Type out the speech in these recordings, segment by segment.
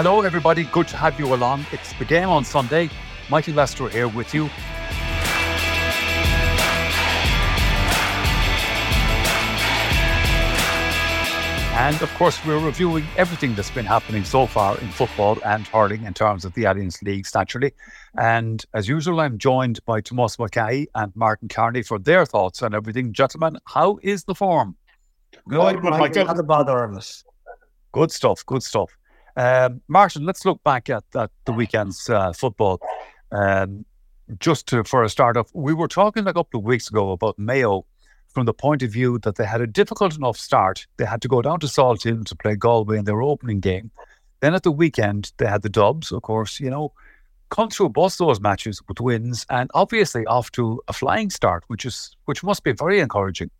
Hello everybody, good to have you along. It's the game on Sunday. Michael Lester here with you. And of course we're reviewing everything that's been happening so far in football and hurling in terms of the Allianz League, naturally. And as usual, I'm joined by Tomás Mac Aodha and Martin Carney for their thoughts on everything. Gentlemen, how is the form? Good, Michael. Not a bother of us. Good stuff, good stuff. Martin, let's look back at the weekend's football. For a start off, we were talking a couple of weeks ago about Mayo from the point of view that they had a difficult enough start. They had to go down to Salthill to play Galway in their opening game. Then at the weekend, they had the Dubs, of course, you know, come through both those matches with wins and obviously off to a flying start, which must be very encouraging.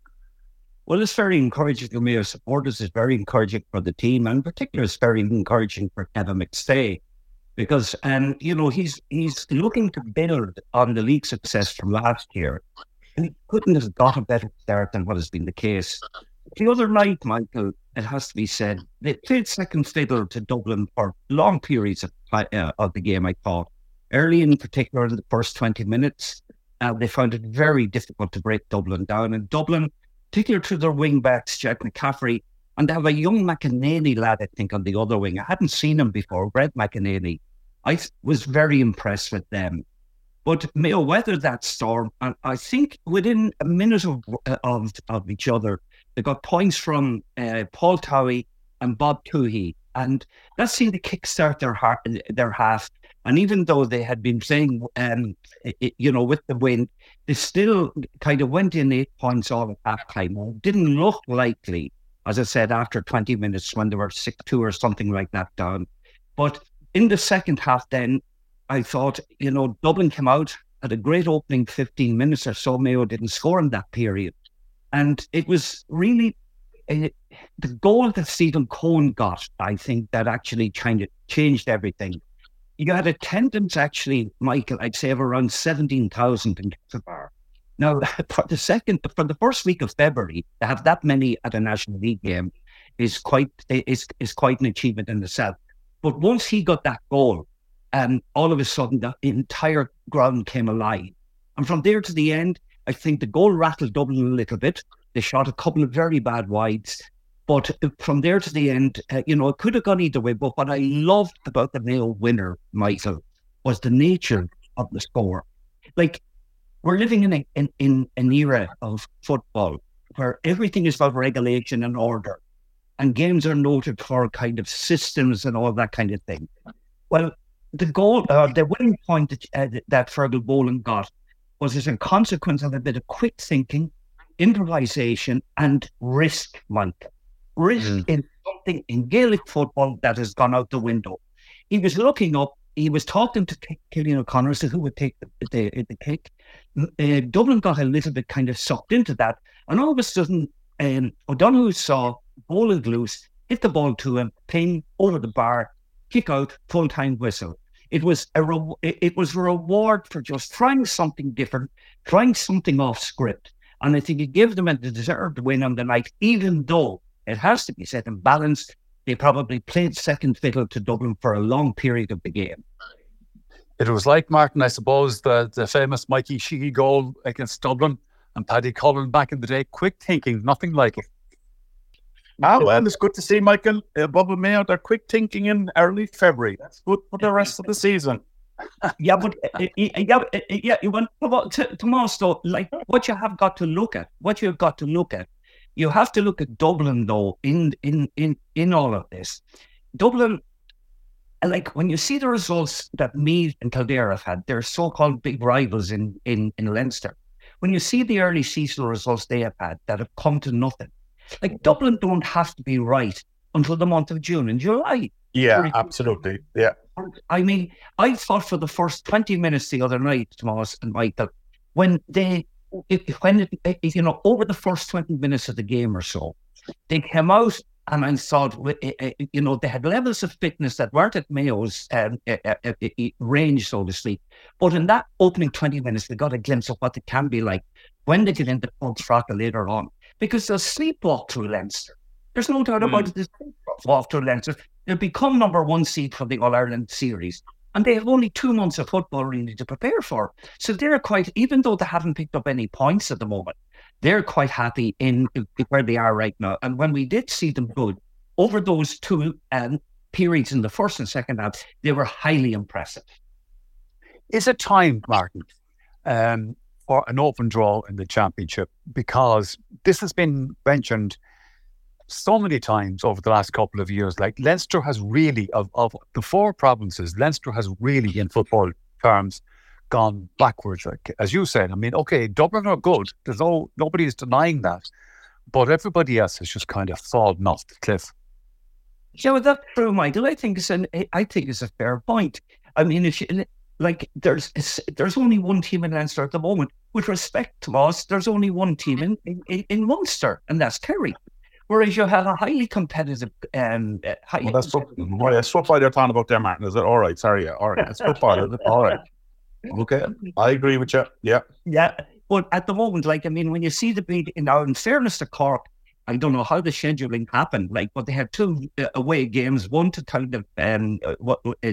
Well, it's very encouraging to Mayo supporters, it's very encouraging for the team, and in particular it's very encouraging for Kevin McStay, because, you know, he's looking to build on the league success from last year, and he couldn't have got a better start than what has been the case. The other night, Michael, it has to be said, they played second fiddle to Dublin for long periods of the game, I thought. Early in particular, in the first 20 minutes, they found it very difficult to break Dublin down, and Dublin, particularly to their wing backs, Jack McCaffrey, and they have a young McEnany lad, I think, on the other wing. I hadn't seen him before, Brett McEnany. I was very impressed with them. But Mayo weathered that storm, and I think within a minute of each other, they got points from Paul Towey and Bob Toohey, and that seemed to kickstart their half. And even though they had been playing, you know, with the wind, they still kind of went in 8 points all at half time. It didn't look likely, as I said, after 20 minutes when they were 6-2 or something like that down. But in the second half then, I thought, you know, Dublin came out, had a great opening 15 minutes or so. Mayo didn't score in that period. And it was really the goal that Stephen Cohen got, I think, that actually kind of changed everything. You had attendance, actually, Michael, I'd say of around 17,000 in Castlebar. Now, for the first week of February, to have that many at a National League game is quite an achievement in itself. But once he got that goal, all of a sudden the entire ground came alive. And from there to the end, I think the goal rattled Dublin a little bit. They shot a couple of very bad wides. But from there to the end, you know, it could have gone either way. But what I loved about the Mayo winner, Michael, was the nature of the score. Like, we're living in an era of football where everything is about regulation and order, and games are noted for kind of systems and all that kind of thing. Well, the goal, the winning point that Fergal Boland got was as a consequence of a bit of quick thinking, improvisation, and risk, Michael. Risk is something in Gaelic football that has gone out the window. He was looking up, He was talking to Killian O'Connor as to who would take the pick. Dublin got a little bit kind of sucked into that. And all of a sudden, O'Donoghue saw bowling loose, hit the ball to him, ping over the bar, kick out, full-time whistle. It was a reward for just trying something different, trying something off script. And I think it gave them a deserved win on the night, even though it has to be said and balanced. They probably played second fiddle to Dublin for a long period of the game. It was like, Martin, I suppose, the famous Mikey Sheehy goal against Dublin and Paddy Cullen back in the day. Quick thinking, nothing like it. Ah, well, it's good to see Michael Bob and Mayo. They're quick thinking in early February. That's good for the rest of the season. Yeah, but you went Tomás, though, like what you have got to look at. You have to look at Dublin, though, in all of this. Dublin, like when you see the results that Meath and Kildare have had, they're so-called big rivals in Leinster. When you see the early seasonal results they have had that have come to nothing, like Dublin don't have to be right until the month of June and July. Yeah, absolutely. Yeah. I mean, I thought for the first 20 minutes the other night, Tomás and Michael, when over the first 20 minutes of the game or so, they came out and I thought, you know, they had levels of fitness that weren't at Mayo's range, so to speak. But in that opening 20 minutes, they got a glimpse of what they can be like when they get into full throttle later on, because they'll sleepwalk through Leinster. There's no doubt about it. They'll sleepwalk through Leinster. They'll become number one seed for the All-Ireland series. And they have only 2 months of football really to prepare for. So they're quite, even though they haven't picked up any points at the moment, they're quite happy in where they are right now. And when we did see them good over those two periods in the first and second half, they were highly impressive. Is it time, Martin, for an open draw in the championship? Because this has been mentioned so many times over the last couple of years. Like Leinster has really, of the four provinces, Leinster has really, in football terms, gone backwards. Like as you said, I mean, okay, Dublin are good. There's nobody is denying that, but everybody else has just kind of fallen off the cliff. Yeah, well, that's true, Michael. I think it's a fair point. I mean, if you, like, there's only one team in Leinster at the moment. With respect to us, there's only one team in Munster, and that's Kerry. Whereas you have a highly competitive... well, that's what they're talking about there, Martin. Is it? All right, sorry. All right, it's football, is it? All right. Okay, I agree with you. Yeah. Yeah, but at the moment, like, I mean, when you see the big... Now, in fairness to Cork, I don't know how the scheduling happened, like, but they had two away games, one to kind of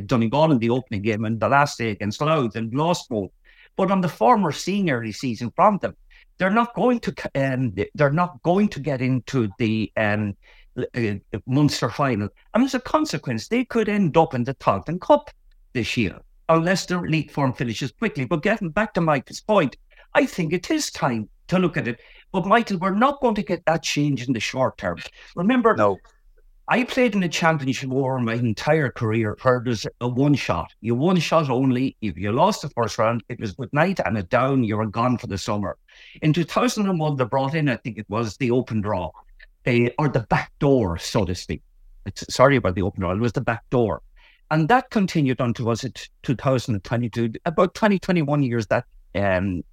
Donegal in the opening game and the last day against Louth and Glasgow. But on the former senior season from them, They're not going to get into the Munster final, and as a consequence, they could end up in the Tailteann Cup this year, unless their league form finishes quickly. But getting back to Michael's point, I think it is time to look at it. But Michael, we're not going to get that change in the short term. Remember, no. I played in the championship over my entire career where there's a one shot. You one shot only. If you lost the first round, it was good night and a down, you were gone for the summer. In 2001, they brought in, I think it was the open draw, or the back door, so to speak. Sorry about the open draw, it was the back door. And that continued on to us at 2022, about 20, 21 years that kind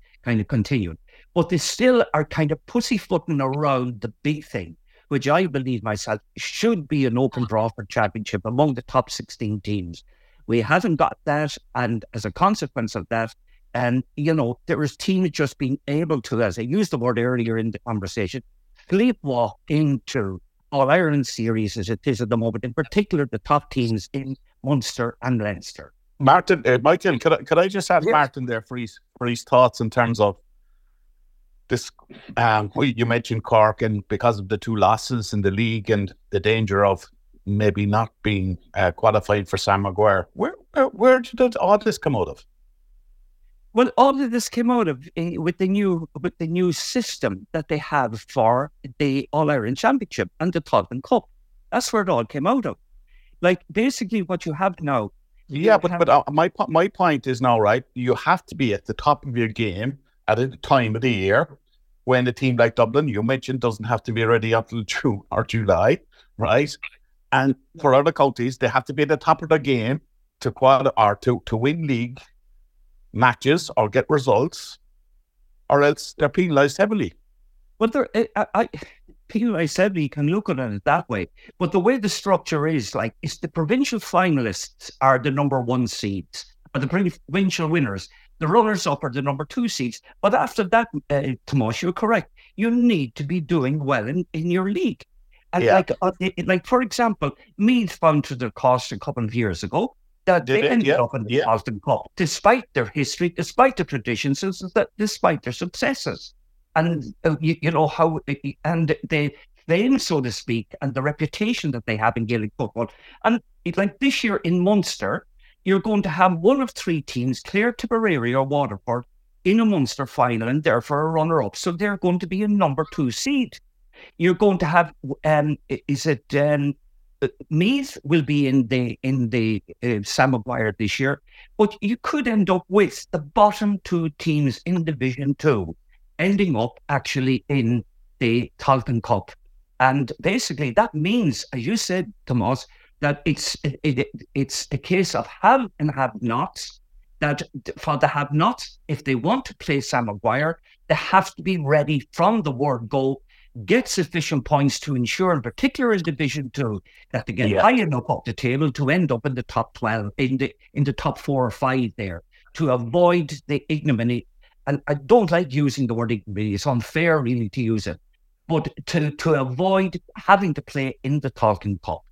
of continued. But they still are kind of pussyfooting around the big thing, which I believe myself should be an open draw for championship among the top 16 teams. We haven't got that, and as a consequence of that, and you know, there is teams just being able to, as I used the word earlier in the conversation, sleepwalk into All-Ireland series as it is at the moment, in particular the top teams in Munster and Leinster. Martin, Michael, could I just ask Martin there for his thoughts in terms of this, you mentioned Cork, and because of the two losses in the league and the danger of maybe not being qualified for Sam Maguire, where did all this come out of? Well, all of this came out of with the new system that they have for the All-Ireland Championship and the Tailteann Cup. That's where it all came out of. Like basically, what you have now. Yeah, but my point is now, right? You have to be at the top of your game at a time of the year. When a team like Dublin, you mentioned, doesn't have to be ready until June or July, right? And for other counties, they have to be at the top of their game to win league matches or get results, or else they're penalised heavily. But penalised heavily, you can look at it that way. But the way the structure is, like, it's the provincial finalists are the number one seeds, or the provincial winners. The runners-up are the number two seeds. But after that, Tomás, you're correct. You need to be doing well in your league. And like for example, Meath found to their cost a couple of years ago that they ended up in the Tailteann Cup, despite their history, despite their traditions, despite their successes. And they fame, so to speak, and the reputation that they have in Gaelic football. And like this year in Munster, you're going to have one of three teams, Clare, Tipperary or Waterford, in a Munster final and therefore a runner-up. So they're going to be a number two seed. You're going to have, Meath will be in the Sam Maguire this year, but you could end up with the bottom two teams in Division 2 ending up actually in the Tailteann Cup. And basically that means, as you said, Tomás, that it's a case of have and have-nots, that for the have-nots, if they want to play Sam Maguire, they have to be ready from the word go, get sufficient points to ensure, in particular in Division 2, that they get high enough up the table to end up in the top 12, in the top 4 or 5 there, to avoid the ignominy. And I don't like using the word ignominy, it's unfair really to use it, but to avoid having to play in the Tailteann Cup.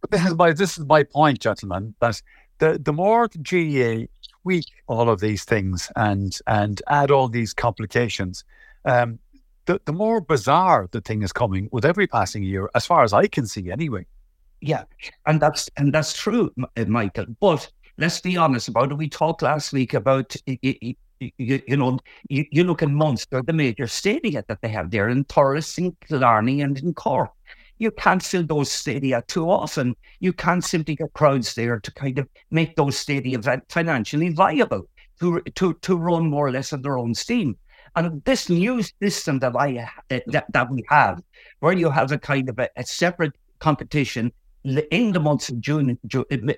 But this is my point, gentlemen, that the more the GAA tweak all of these things and add all these complications, the more bizarre the thing is coming with every passing year, as far as I can see anyway. Yeah, and that's true, Michael. But let's be honest about it. We talked last week about, you look in Munster, the major stadia that they have there in Thurles, in Killarney and in Cork. You can't fill those stadia too often. You can't simply get crowds there to kind of make those stadia financially viable to run more or less on their own steam. And this new system that we have, where you have a kind of a separate competition in the months of June,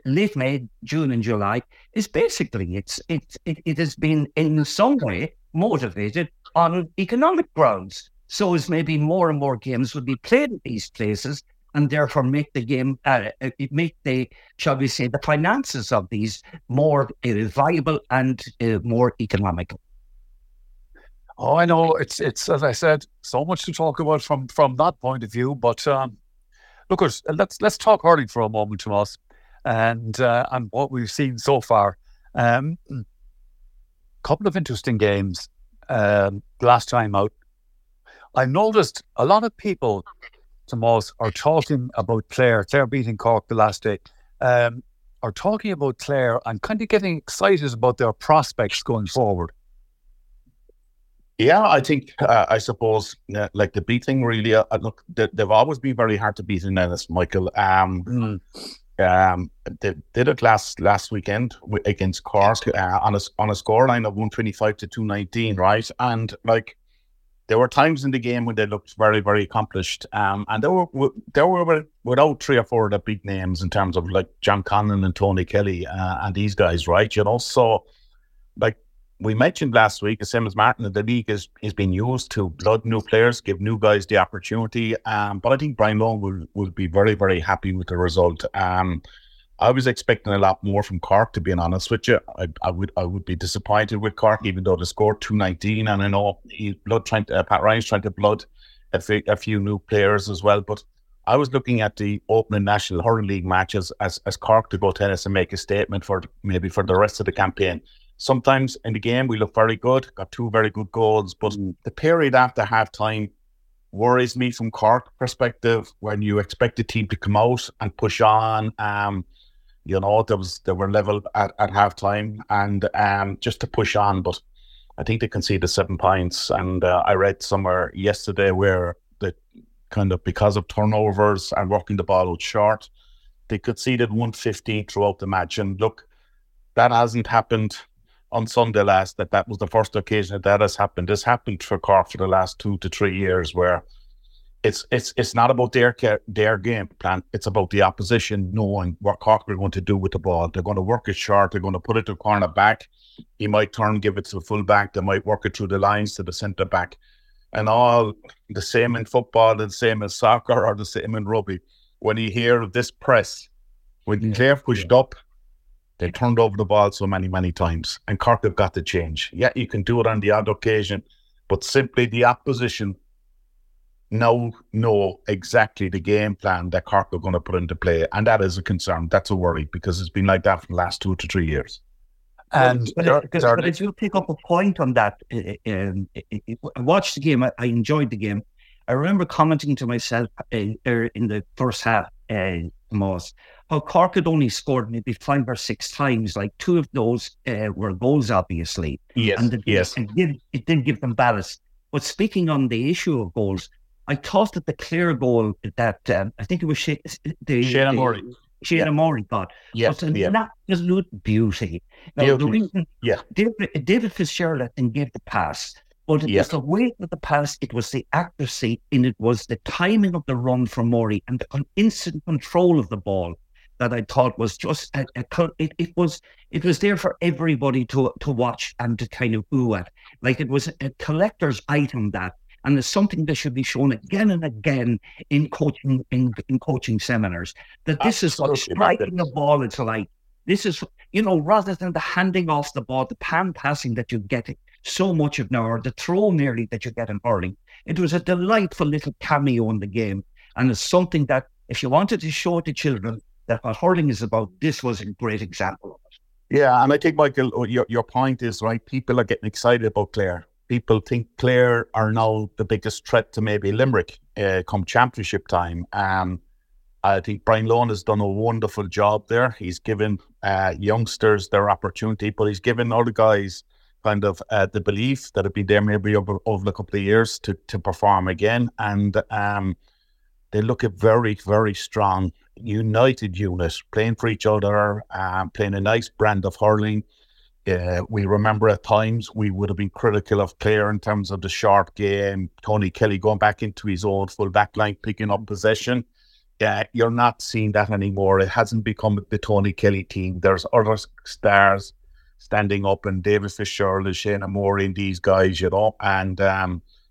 late May, June and July, is basically it has been in some way motivated on economic grounds. So as maybe more and more games would be played at these places, and therefore make the game, shall we say, the finances of these more viable and more economical. Oh, I know. It's as I said, so much to talk about from that point of view. But look, let's talk hurling for a moment, Tomás, and what we've seen so far. Couple of interesting games last time out. I noticed a lot of people, Tomás, are talking about Clare. Clare beating Cork the last day. Are talking about Clare and kind of getting excited about their prospects going forward. Yeah, I think, I suppose, like the beating really, look, they've always been very hard to beat in Ennis, Michael. They did it last weekend against Cork on a scoreline of 125 to 219, right? And like, there were times in the game when they looked very, very accomplished, and they were without three or four of the big names in terms of like John Conlon and Tony Kelly and these guys, right? You know, so like we mentioned last week, the same as Martin, the league is being used to blood new players, give new guys the opportunity. But I think Brian Long will be very, very happy with the result. I was expecting a lot more from Cork, to be honest with you. I would be disappointed with Cork, even though they scored 219, and I know Pat Ryan's trying to blood a few new players as well. But I was looking at the opening National Hurling League matches as Cork to go tennis and make a statement for the rest of the campaign. Sometimes in the game we look very good, got two very good goals, but the period after half time worries me from Cork perspective, when you expect the team to come out and push on. You know, they were level at half time and just to push on, but I think they conceded 7 points. And I read somewhere yesterday where they kind of, because of turnovers and working the ball out short, they conceded 150 throughout the match. And look, that hasn't happened on Sunday last. That was the first occasion that has happened. This happened for Cork for the last 2 to 3 years, where It's not about their game plan. It's about the opposition knowing what Cork are going to do with the ball. They're going to work it short. They're going to put it to corner back. He might turn, give it to the full back. They might work it through the lines to the centre back. And all the same in football, the same in soccer, or the same in rugby. When you hear this press, when Clare pushed up, they turned over the ball so many times. And Cork have got to change. Yeah, you can do it on the odd occasion, but simply the opposition now know exactly the game plan that Cork are going to put into play. And that is a concern. That's a worry, because it's been like that for the last 2 to 3 years. But I do pick up a point on that. I watched the game. I enjoyed the game. I remember commenting to myself in the first half, how Cork had only scored maybe 5 or 6 times. Like 2 of those were goals, obviously. Yes, and it did give them ballast. But speaking on the issue of goals, I thought that the Clare goal that I think it was Sharon Mori. Sharon Mori got. Yes, was an absolute beauty. Now, beauty. The reason, David Fitzgerald, I think, gave the pass, but it was the weight of the pass, it was the accuracy, and it was the timing of the run from Mori and the instant control of the ball that I thought was just it was there for everybody to watch and to kind of ooh at. Like, it was a collector's item, that. And it's something that should be shown again and again in coaching seminars, that this absolutely is what striking the ball it's like. This is, rather than the handing off the ball, the pan passing that you get so much of now, or the throw nearly that you get in hurling. It was a delightful little cameo in the game. And it's something that if you wanted to show to children that what hurling is about, this was a great example of it. Yeah, and I think, Michael, your point is right. People are getting excited about Clare. People think Clare are now the biggest threat to maybe Limerick come championship time. I think Brian Long has done a wonderful job there. He's given youngsters their opportunity, but he's given other guys kind of the belief that it'd be there maybe over a couple of years to perform again. And they look a very, very strong, united unit, playing for each other, playing a nice brand of hurling. We remember at times we would have been critical of Clare in terms of the short game. Tony Kelly going back into his own full back line, picking up possession. You're not seeing that anymore. It hasn't become the Tony Kelly team. There's other stars standing up, and David Fitzgerald and Shane Mori and these guys, And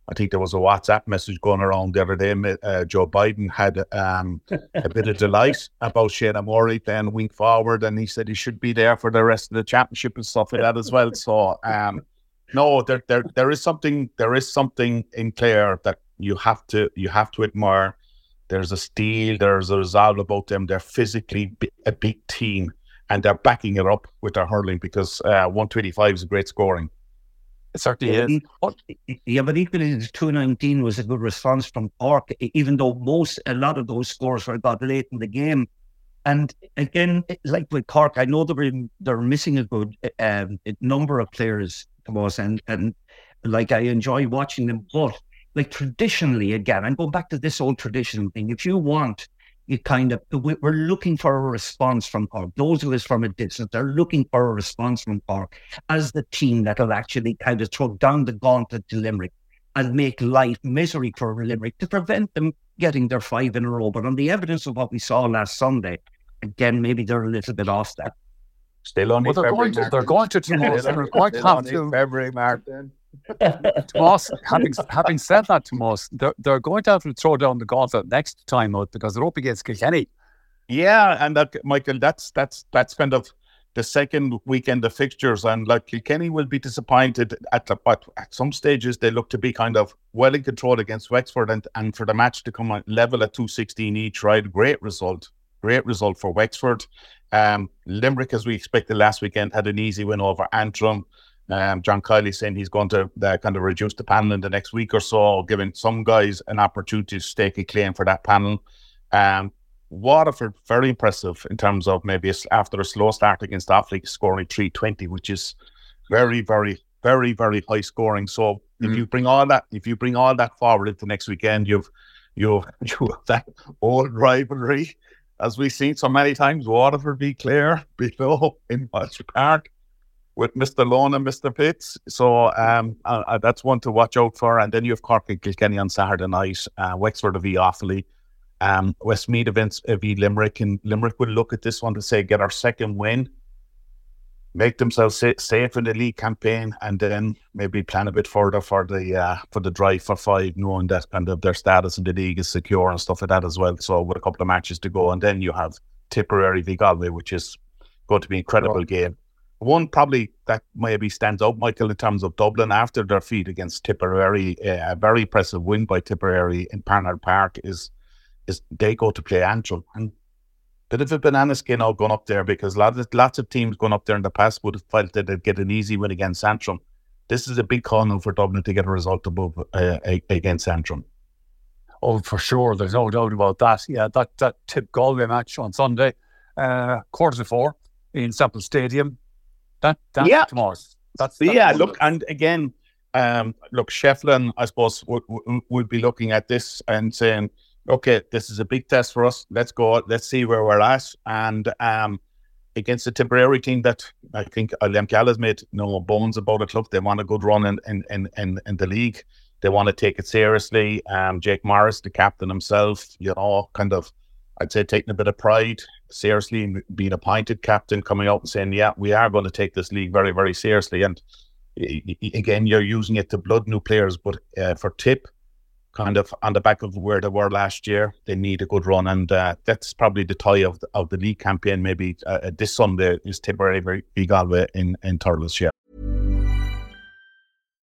I think there was a WhatsApp message going around the other day. Joe Biden had a bit of delight about Shane Mori playing wing forward, and he said he should be there for the rest of the championship and stuff like that as well. So, no, there is something. There is something in Clare that you have to admire. There's a steel. There's a resolve about them. They're physically a big team, and they're backing it up with their hurling, because 125 is great scoring. It certainly is. Yeah, but equally, the 219 was a good response from Cork, even though a lot of those scores were got late in the game. And again, like with Cork, I know they're missing a good number of players, Tomás, and like, I enjoy watching them. But like, traditionally, again, I'm going back to this old traditional thing. If you want, we're looking for a response from Cork. Those of us from a distance, they're looking for a response from Cork as the team that'll actually kind of throw down the gauntlet to Limerick and make life misery for Limerick to prevent them getting their 5 in a row. But on the evidence of what we saw last Sunday, again, maybe they're a little bit off that. Still on they're going to tomorrow. They're quite tough to February, Martin. Tomás, having said that, Tomás, they're going to have to throw down the gauntlet next time out, because they're up against Kilkenny. Yeah, and that, Michael, that's kind of the second weekend of fixtures, and like, Kilkenny will be disappointed at some stages. They look to be kind of well in control against Wexford, and for the match to come on level at 216 each, right? Great result for Wexford. Limerick, as we expected last weekend, had an easy win over Antrim. John Kiley saying he's going to kind of reduce the panel in the next week or so, giving some guys an opportunity to stake a claim for that panel. Waterford, very impressive in terms of maybe after a slow start against Offaly, scoring 320, which is very, very, very, very high scoring. So if you bring all that forward into next weekend, you have that old rivalry, as we've seen so many times. Waterford v Clare below in Munster Park. with Mr. Lone and Mr. Pitts. So that's one to watch out for. And then you have Cork and Kilkenny on Saturday night, Wexford v Offaly, Westmeath events v Limerick. And Limerick will look at this one to say, get our second win, make themselves safe in the league campaign, and then maybe plan a bit further for the drive for five, knowing that kind of their status in the league is secure and stuff like that as well. So with a couple of matches to go, and then you have Tipperary v Galway, which is going to be an incredible game. One probably that maybe stands out, Michael, in terms of Dublin after their defeat against Tipperary, a very impressive win by Tipperary in Parnell Park, is they go to play Antrim. And bit of a banana skin all going up there, because lots of teams going up there in the past would have felt that they'd get an easy win against Antrim. This is a big call for Dublin to get a result above against Antrim. Oh, for sure. There's no doubt about that. Yeah, that Tip Galway match on Sunday, 4:15 in Semple Stadium. Look, and again, look, Shefflin, I suppose, would be looking at this and saying, okay, this is a big test for us. Let's go. Let's see where we're at. And against the Tipperary team that I think Liam Callaghan's made no bones about it. Look, they want a good run in the league. They want to take it seriously. Jake Morris, the captain himself, you know, kind of, I'd say, taking a bit of pride seriously in being appointed captain, coming out and saying, yeah, we are going to take this league very, very seriously. And again, you're using it to blood new players, but for Tip, kind of on the back of where they were last year, they need a good run, and that's probably the tie of the league campaign. Maybe this Sunday is Tipperary v Galway in Thurles. Yeah.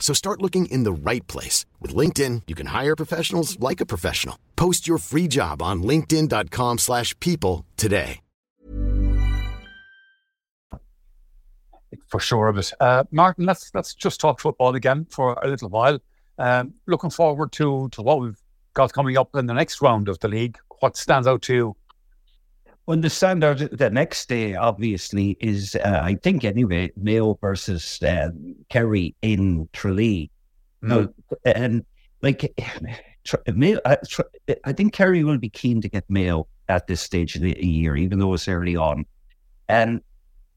So start looking in the right place. With LinkedIn, you can hire professionals like a professional. Post your free job on linkedin.com/people today. For sure of it. Martin, let's just talk football again for a little while. Looking forward to what we've got coming up in the next round of the league. What stands out to you? Well, the standout the next day, obviously, is, I think anyway, Mayo versus Kerry in Tralee. No, and like Mayo, I think Kerry will be keen to get Mayo at this stage of the year, even though it's early on. And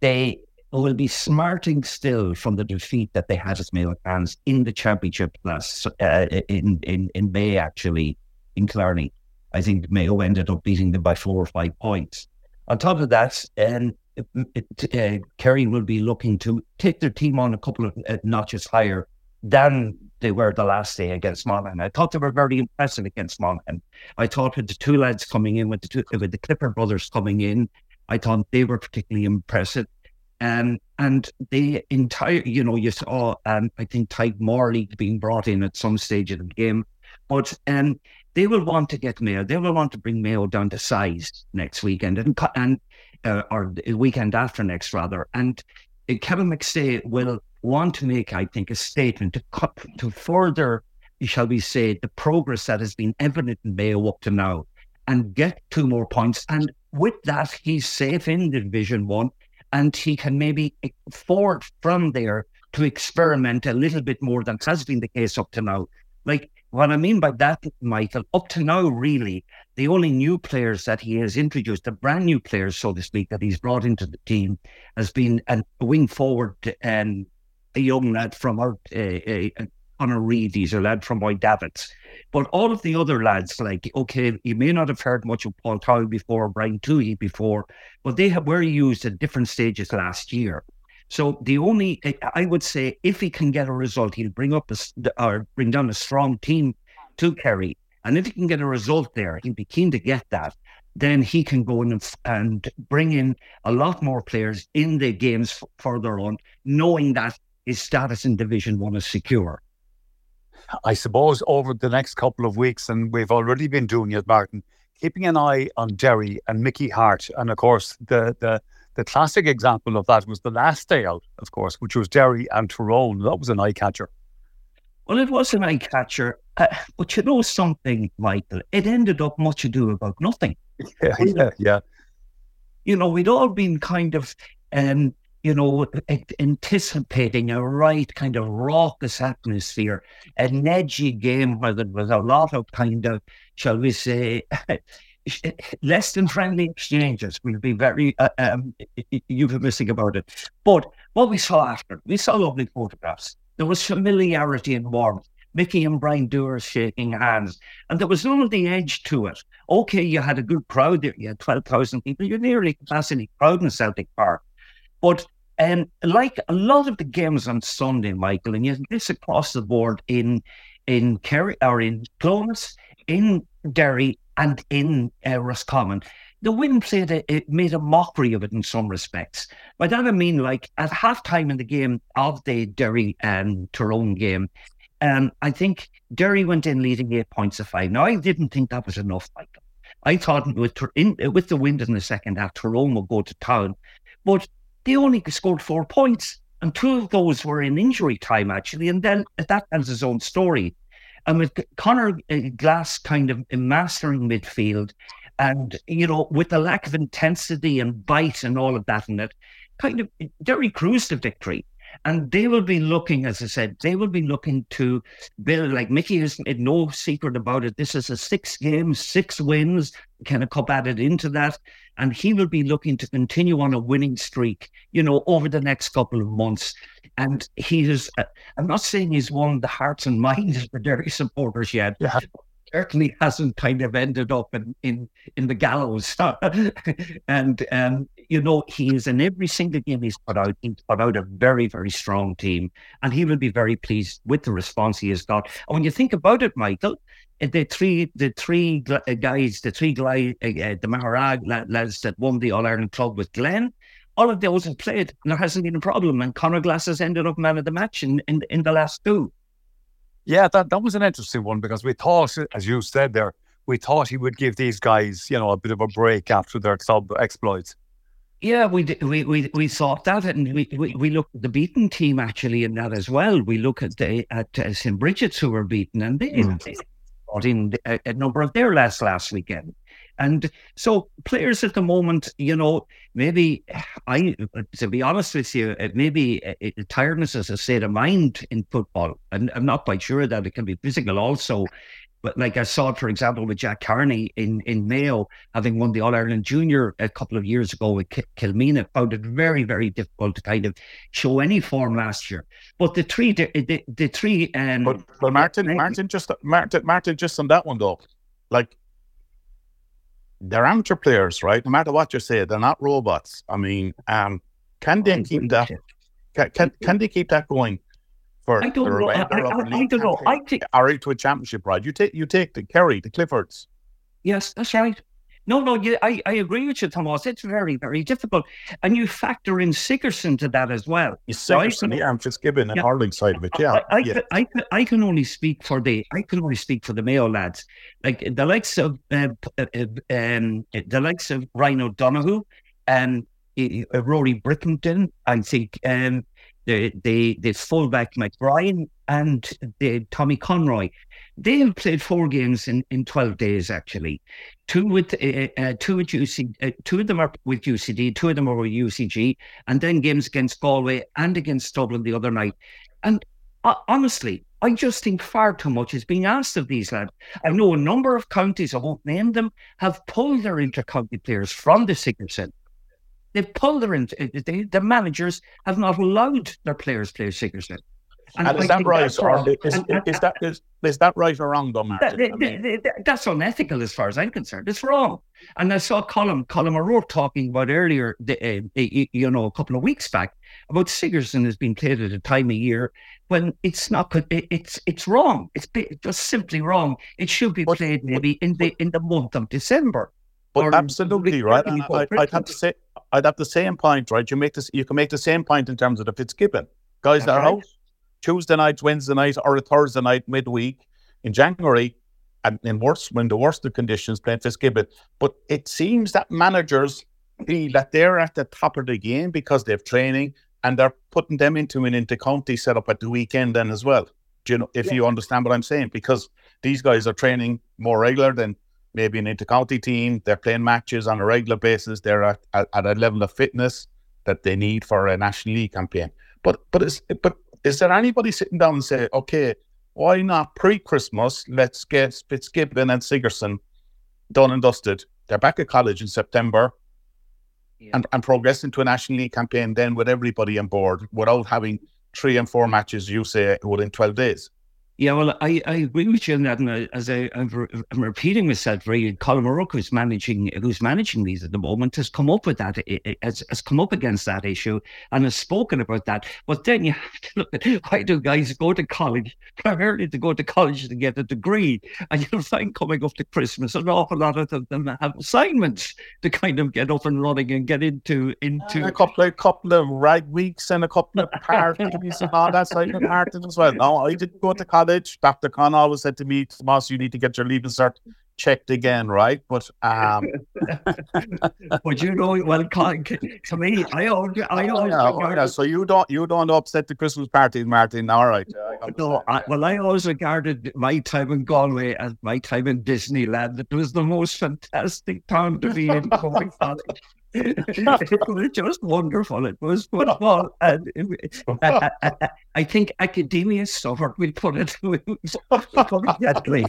they will be smarting still from the defeat that they had at Mayo Cans in the championship last in May, actually, in Killarney. I think Mayo ended up beating them by 4 or 5 points. On top of that, Kerry will be looking to take their team on a couple of notches higher than they were the last day against Monaghan. I thought they were very impressive against Monaghan. I thought with the two lads coming in, with the Clipper brothers coming in, I thought they were particularly impressive. And the entire, you know, you saw, I think, Tyke Morley being brought in at some stage of the game. But they will want to get Mayo. They will want to bring Mayo down to size next weekend or the weekend after next, rather. And Kevin McStay will want to make, I think, a statement to further, shall we say, the progress that has been evident in Mayo up to now and get 2 more points. And with that, he's safe in Division 1 and he can maybe afford from there to experiment a little bit more than has been the case up to now. Like, what I mean by that, Michael, up to now, really, the only new players that he has introduced, the brand new players, so to speak, that he's brought into the team, has been a wing forward and a young lad from our Conor Reid. He's a lad from White Davits. But all of the other lads, like, okay, you may not have heard much of Paul Towey before, Brian Towey before, but they were used at different stages last year. So the only, I would say, if he can get a result, he'll bring down a strong team to Kerry. And if he can get a result there, he'd be keen to get that. Then he can go in and bring in a lot more players in the games further on, knowing that his status in Division 1 is secure. I suppose over the next couple of weeks, and we've already been doing it, Martin, keeping an eye on Derry and Mickey Hart. And of course, the classic example of that was the last day out, of course, which was Derry and Tyrone. That was an eye-catcher. Well, it was an eye-catcher. But you know something, Michael? It ended up much ado about nothing. Yeah. You know, we'd all been kind of, anticipating a right kind of raucous atmosphere, an edgy game where there was a lot of kind of, shall we say, less than friendly exchanges. We'll be very euphemistic about it. But what we saw after, we saw lovely photographs. There was familiarity and warmth. Mickey and Brian Dewar shaking hands. And there was none of the edge to it. Okay, you had a good crowd there. You had 12,000 people. You're nearly capacity crowd in Celtic Park. But like a lot of the games on Sunday, Michael, and you had this across the board in Kerry, or in Clonus, in Derry, and in Roscommon, the wind made a mockery of it in some respects. By that I mean, like at halftime in the game of the Derry and Tyrone game, I think Derry went in leading 8 points to 5. Now, I didn't think that was enough, Michael. I thought with the wind in the second half, Tyrone would go to town. But they only scored 4 points, and 2 of those were in injury time, actually. And then that tells its own story. And with Conor Glass kind of mastering midfield, and, you know, with the lack of intensity and bite and all of that in it, kind of Derry cruised to victory. And they will be looking, as I said, they will be looking to build, like Mickey has made no secret about it. This is a 6 games, 6 wins, kind of cup added into that. And he will be looking to continue on a winning streak, you know, over the next couple of months. And he is, I'm not saying he's won the hearts and minds of the Derry supporters yet. Yeah. Certainly hasn't kind of ended up in the gallows. And, you know, he is in every single game he's put out a very, very strong team. And he will be very pleased with the response he has got. And when you think about it, Michael, the Maharag lads that won the All-Ireland club with Glenn, all of those have played and there hasn't been a problem. And Conor Glass has ended up man of the match in the last 2. Yeah, that was an interesting one because we thought, as you said there, we thought he would give these guys, you know, a bit of a break after their club exploits. Yeah, we thought that, and we looked at the beaten team actually in that as well. We look at St. Bridget's who were beaten, and they brought in a number of their lads last weekend. And so players at the moment, you know, maybe to be honest with you, maybe tiredness is a state of mind in football. And I'm not quite sure that it can be physical also. But like I saw, for example, with Jack Carney in Mayo, having won the All-Ireland Junior a couple of years ago with Kilmina, found it very, very difficult to kind of show any form last year. But the three... But Martin, just on that one though, like, they're amateur players, right? No matter what you say, they're not robots. I mean, can they keep that going for the remainder of the league? I don't know. I think are into a championship, right? You take the Kerry, the Cliffords. Yes, that's right. I agree with you, Tomás. It's very, very difficult, and you factor in Sigerson to that as well. Sigerson, yeah, and Fitzgibbon and Harling side of it. Yeah, I can only speak for the Mayo lads, like the likes of Ryan O'Donoghue and Rory Brittington. I think the fullback McBrien and the Tommy Conroy. They have played 4 games in 12 days, actually. Two of them are with UCD, 2 of them are with UCG, and then games against Galway and against Dublin the other night. And honestly, I just think far too much is being asked of these lads. I know a number of counties, I won't name them, have pulled their inter-county players from the Sigerson. They've pulled their... The managers have not allowed their players to play Sigerson. And is that right? Is that right or wrong, though, Martin? That's unethical as far as I'm concerned. It's wrong. And I saw Colin O'Rourke talking about earlier, a couple of weeks back, about Sigerson has been played at a time of year when it's not. It's wrong. It's just simply wrong. It should be played in the month of December. But absolutely right. I'd have the same point, right? You can make the same point in terms of the Fitzgibbon guys that are out Tuesday nights, Wednesday nights, or a Thursday night midweek in January, and in the worst of conditions playing Fitzgibbon. But it seems that managers feel that they're at the top of the game because they've training and they're putting them into an intercounty setup at the weekend then as well. Do you know if you understand what I'm saying? Because these guys are training more regular than maybe an intercounty team. They're playing matches on a regular basis. They're at a level of fitness that they need for a National League campaign. But is there anybody sitting down and say, okay, why not pre-Christmas, let's get Fitzgibbon and Sigerson done and dusted. They're back at college in September and progress into a National League campaign then with everybody on board without having 3 and 4 matches, you say, within 12 days. Yeah, well, I agree with you on that, and I'm repeating myself. Really, Colin O'Rourke, who's managing these at the moment, has come up with that, has come up against that issue, and has spoken about that. But then you have to look at why do guys go to college primarily to go to college to get a degree, and you'll find coming up to Christmas an awful lot of them have assignments to kind of get up and running and get into and a couple of rag weeks and a couple of parties and all that side of parties as well. No, I didn't go to college. Dr. Khan always said to me, Tomás, you need to get your leaving cert checked again, right? But but you know, well, to me, I always. Yeah, so you don't upset the Christmas party, Martin. All right. I always regarded my time in Galway as my time in Disneyland. It was the most fantastic time to be in going college. It was just wonderful. It was football, and I think academia suffered. We'll put it gently.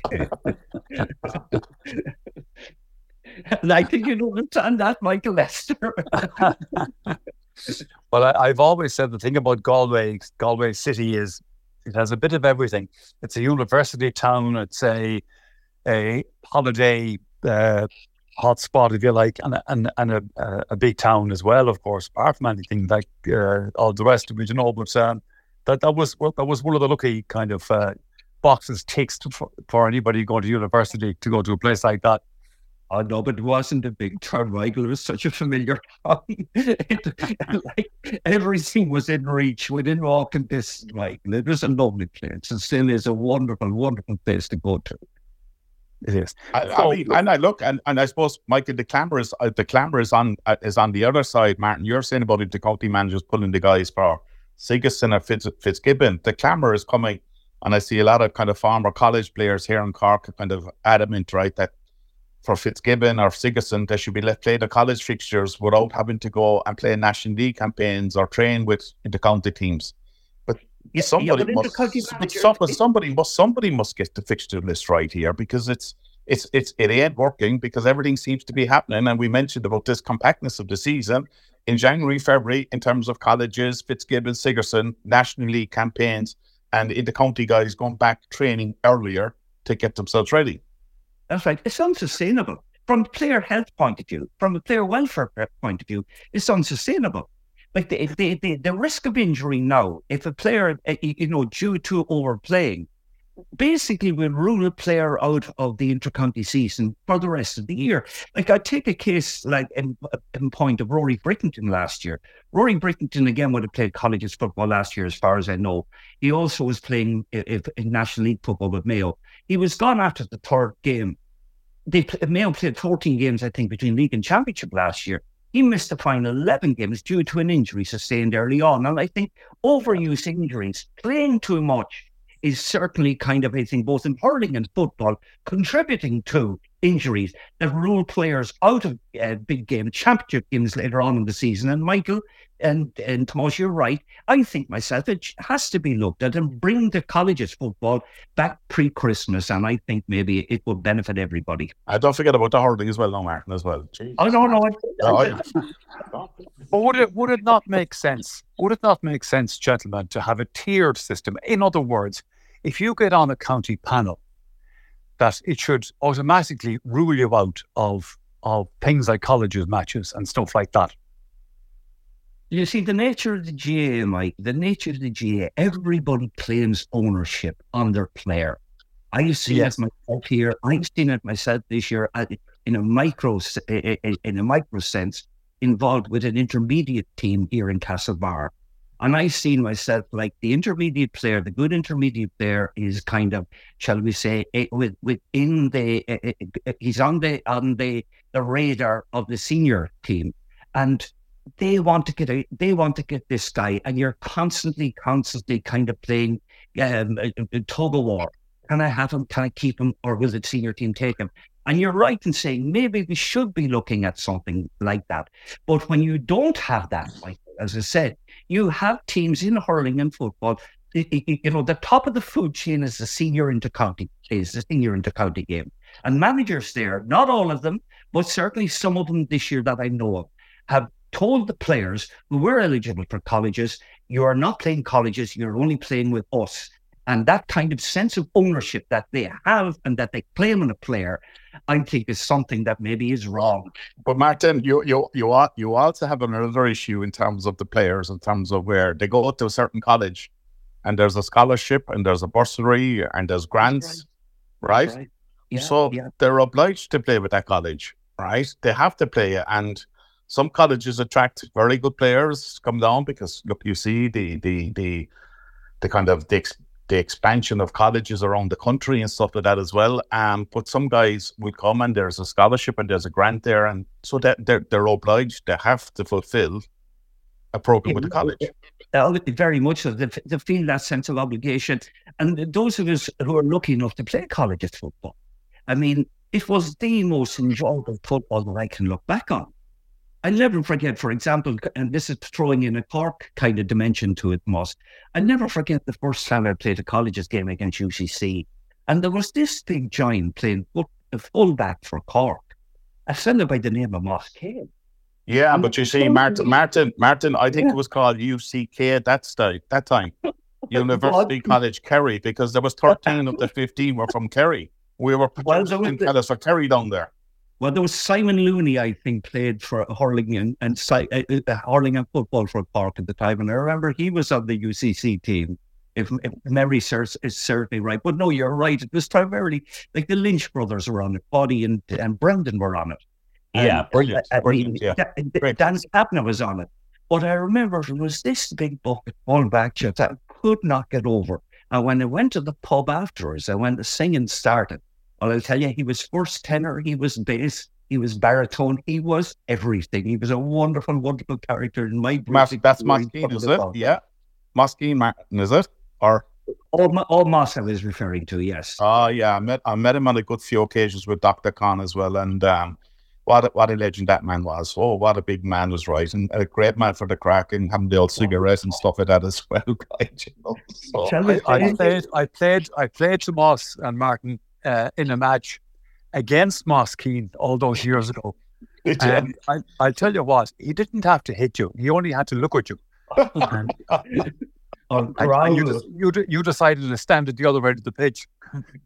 And I think you understand that, Michael Lester. Well, I've always said the thing about Galway City is it has a bit of everything. It's a university town. It's a holiday. Hotspot, if you like, and a big town as well, of course, apart from anything like all the rest of it, you know. But that was one of the lucky kind of boxes ticks for anybody going to university to go to a place like that. Oh no, but it wasn't a big town, Michael. It was such a familiar town. Everything was in reach, within walking distance, Michael. It was a lovely place, and still is a wonderful, wonderful place to go to. It is. I mean, I suppose, Michael, the clamour is on the other side. Martin, you're saying about intercounty managers pulling the guys for Sigerson or Fitzgibbon. The clamour is coming, and I see a lot of kind of former college players here in Cork kind of adamant, right, that for Fitzgibbon or Sigerson, they should be let play the college fixtures without having to go and play National League campaigns or train with intercounty teams. Somebody must get the fixture list right here, because it ain't working, because everything seems to be happening. And we mentioned about this compactness of the season in January, February, in terms of colleges, Fitzgibbon, Sigerson, National League campaigns, and intercounty guys going back training earlier to get themselves ready. That's right. It's unsustainable from the player health point of view, from the player welfare point of view. It's unsustainable. Like the risk of injury now, if a player, due to overplaying, basically will rule a player out of the intercounty season for the rest of the year. Like I take a case like in point of Rory Brickington last year. Rory Brickington again would have played colleges football last year, as far as I know. He also was playing in National League football with Mayo. He was gone after the third game. Mayo played 14 games, I think, between league and championship last year. He missed the final 11 games due to an injury sustained early on. And I think overuse injuries, playing too much, is certainly kind of a thing, both in hurling and football, contributing to injuries that rule players out of big game championship games later on in the season. And Michael and Tomás, you're right. I think myself, it has to be looked at and bring the colleges football back pre-Christmas, and I think maybe it will benefit everybody. Don't forget about the hurling as well, no, Martin, as well. Jeez. Oh, no. But would it not make sense? Would it not make sense, gentlemen, to have a tiered system? In other words, if you get on a county panel, that it should automatically rule you out of things like colleges matches and stuff like that. You see, the nature of the GAA, Mike, everybody claims ownership on their player. I've seen it myself here. I've seen it myself this year in a micro sense, involved with an intermediate team here in Castlebar. And I've seen myself like the intermediate player, the good intermediate player is kind of, shall we say, within the, he's on the radar of the senior team, and they want to get this guy, and you're constantly kind of playing tug of war. Can I have him? Can I keep him? Or will the senior team take him? And you're right in saying maybe we should be looking at something like that. But when you don't have that, like as I said, you have teams in hurling and football. You know, the top of the food chain is the senior intercounty game, and managers there, not all of them, but certainly some of them this year that I know of, have told the players who were eligible for colleges, you are not playing colleges, you're only playing with us. And that kind of sense of ownership that they have and that they claim on a player, I think is something that maybe is wrong. But Martin, you also have another issue in terms of the players, in terms of where they go to a certain college and there's a scholarship and there's a bursary and there's grants, right? Yeah, so they're obliged to play with that college, right? They have to play. And some colleges attract very good players come down because, look, you see the kind of the expansion of colleges around the country and stuff like that as well. But some guys will come and there's a scholarship and there's a grant there. And so that they're obliged, they have to fulfill a program with the college. Very much so. They feel that sense of obligation. And those of us who are lucky enough to play collegiate football, I mean, it was the most enjoyable football that I can look back on. I'll never forget, for example, and this is throwing in a Cork kind of dimension to it, Moss. I'll never forget the first time I played a colleges game against UCC. And there was this big giant playing fullback for Cork, a fellow by the name of Moss Kane. Yeah, and but you see, Martin, I think it was called UCK at that time, University College Kerry, because there was 13 of the 15 were from Kerry. We were in Calais for Kerry down there. Well, there was Simon Looney, I think, played for hurling and hurling and football for Cork at the time, and I remember he was on the UCC team, if memory is certainly right. But no, you're right. It was primarily like the Lynch brothers were on it, Buddy and Brendan were on it. Yeah, brilliant. Dan Abner was on it. But I remember it was this big bucket fullback chip that I could not get over. And when I went to the pub afterwards, and when the singing started, well, I'll tell you, he was first tenor, he was bass, he was baritone, he was everything. He was a wonderful, wonderful character in my book. That's Moskeen, is it? Yeah. Moskeen Martin, is it? Or all Moss I was referring to, yes. Oh, yeah. I met him on a good few occasions with Dr. Khan as well. And what a legend that man was. Oh, what a big man was, right? And a great man for the crack and having the old cigarettes and stuff like that as well. You know? So, I played to Moss and Martin in a match against Moskeen all those years ago. And I'll tell you what, he didn't have to hit you. He only had to look at you. You decided to stand at the other end of the pitch.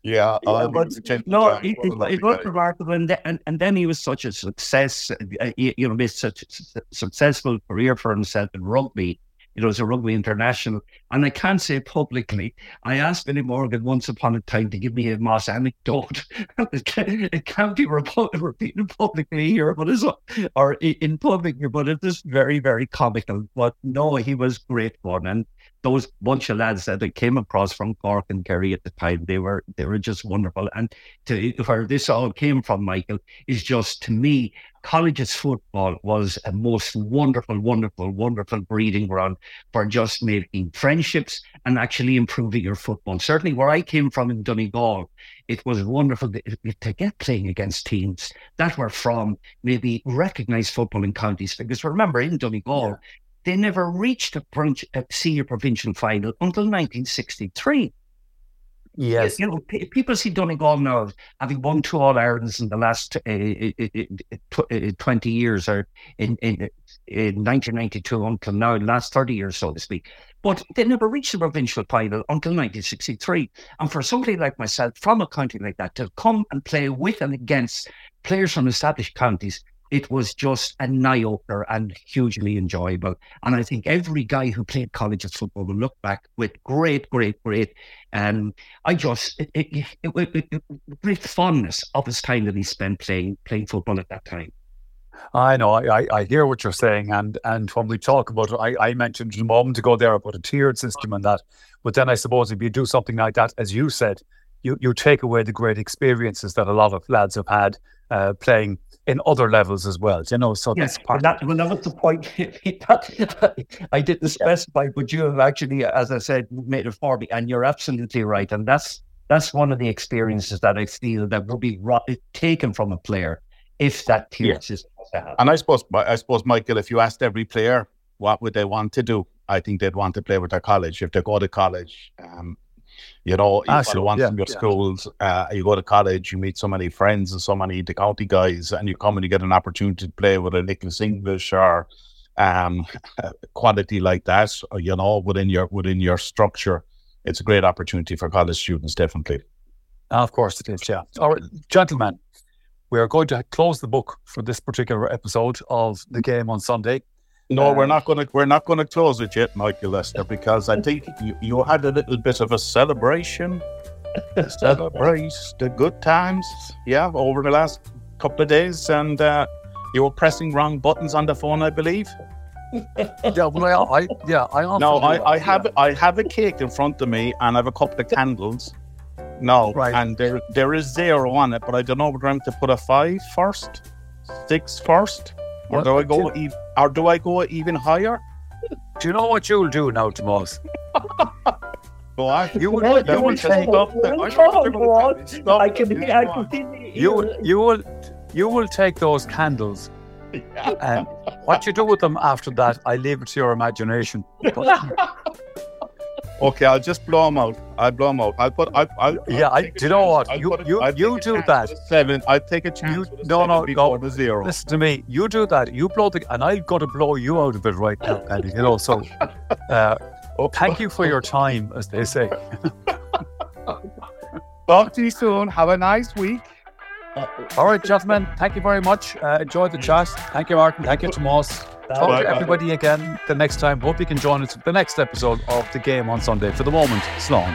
Yeah. It was remarkable. And then he was such a success, made such a successful career for himself in rugby. It was a rugby international. And I can't say publicly, I asked Billy Morgan once upon a time to give me a Moss anecdote. It can't be repeated publicly here, but in public here, but it is very, very comical. But no, he was great fun. And those bunch of lads that I came across from Cork and Kerry at the time, they were just wonderful. And where this all came from, Michael, is just, to me, college's football was a most wonderful, wonderful, wonderful breeding ground for just making friendships and actually improving your football. Certainly where I came from in Donegal, it was wonderful to get playing against teams that were from maybe recognised football in counties. Because remember, in Donegal, they never reached a senior provincial final until 1963. Yes. You know, people see Donegal now having won 2 All-Irelands in the last 20 years, or in 1992 until now, last 30 years, so to speak. But they never reached the provincial final until 1963. And for somebody like myself from a county like that to come and play with and against players from established counties, it was just an eye-opener and hugely enjoyable. And I think every guy who played college football will look back with great great fondness of his time that he spent playing football at that time. I know, I hear what you're saying. And when we talk about it, I mentioned a moment ago there about a tiered system and that. But then I suppose if you do something like that, as you said, you take away the great experiences that a lot of lads have had playing in other levels as well, you know, so that's part of it. Well, that was the point. I didn't specify, but you have actually, as I said, made it for me, and you're absolutely right. And that's one of the experiences that I feel that will be taken from a player if that tier system was to happen. And I suppose, Michael, if you asked every player, what would they want to do? I think they'd want to play with their college. If they go to college, you know, you want from your schools, you go to college, you meet so many friends and so many the county guys, and you come and you get an opportunity to play with a Nicholas English or quality like that, you know, within your structure. It's a great opportunity for college students, definitely. Of course it is, yeah. All right, gentlemen, we are going to close the book for this particular episode of The Game on Sunday. No, we're not going to close it yet, Michael Lester, because I think you had a little bit of a celebration. Celebrate the good times, over the last couple of days, and you were pressing wrong buttons on the phone, I believe. I have a cake in front of me, and I have a couple of candles. No, right. And there is 0 on it, but I don't know whether I'm to put a 5 first, 6 first. Or do I go even higher? Do you know what you'll do now, Tomás? You will take up You will take those candles. And what you do with them after that, I leave it to your imagination. Okay, I'll just blow them out. You do that. 7. I'll take a chance. Go to 0. Listen to me. You do that. You blow and I've got to blow you out of it right now, Andy. You know, so thank you for your time, as they say. Talk to you soon. Have a nice week. All right, gentlemen. Thank you very much. Enjoy the chat. Thank you, Martin. Thank you, Tomás. Talk to everybody again the next time. Hope you can join us for the next episode of The Game on Sunday. For the moment, Slán.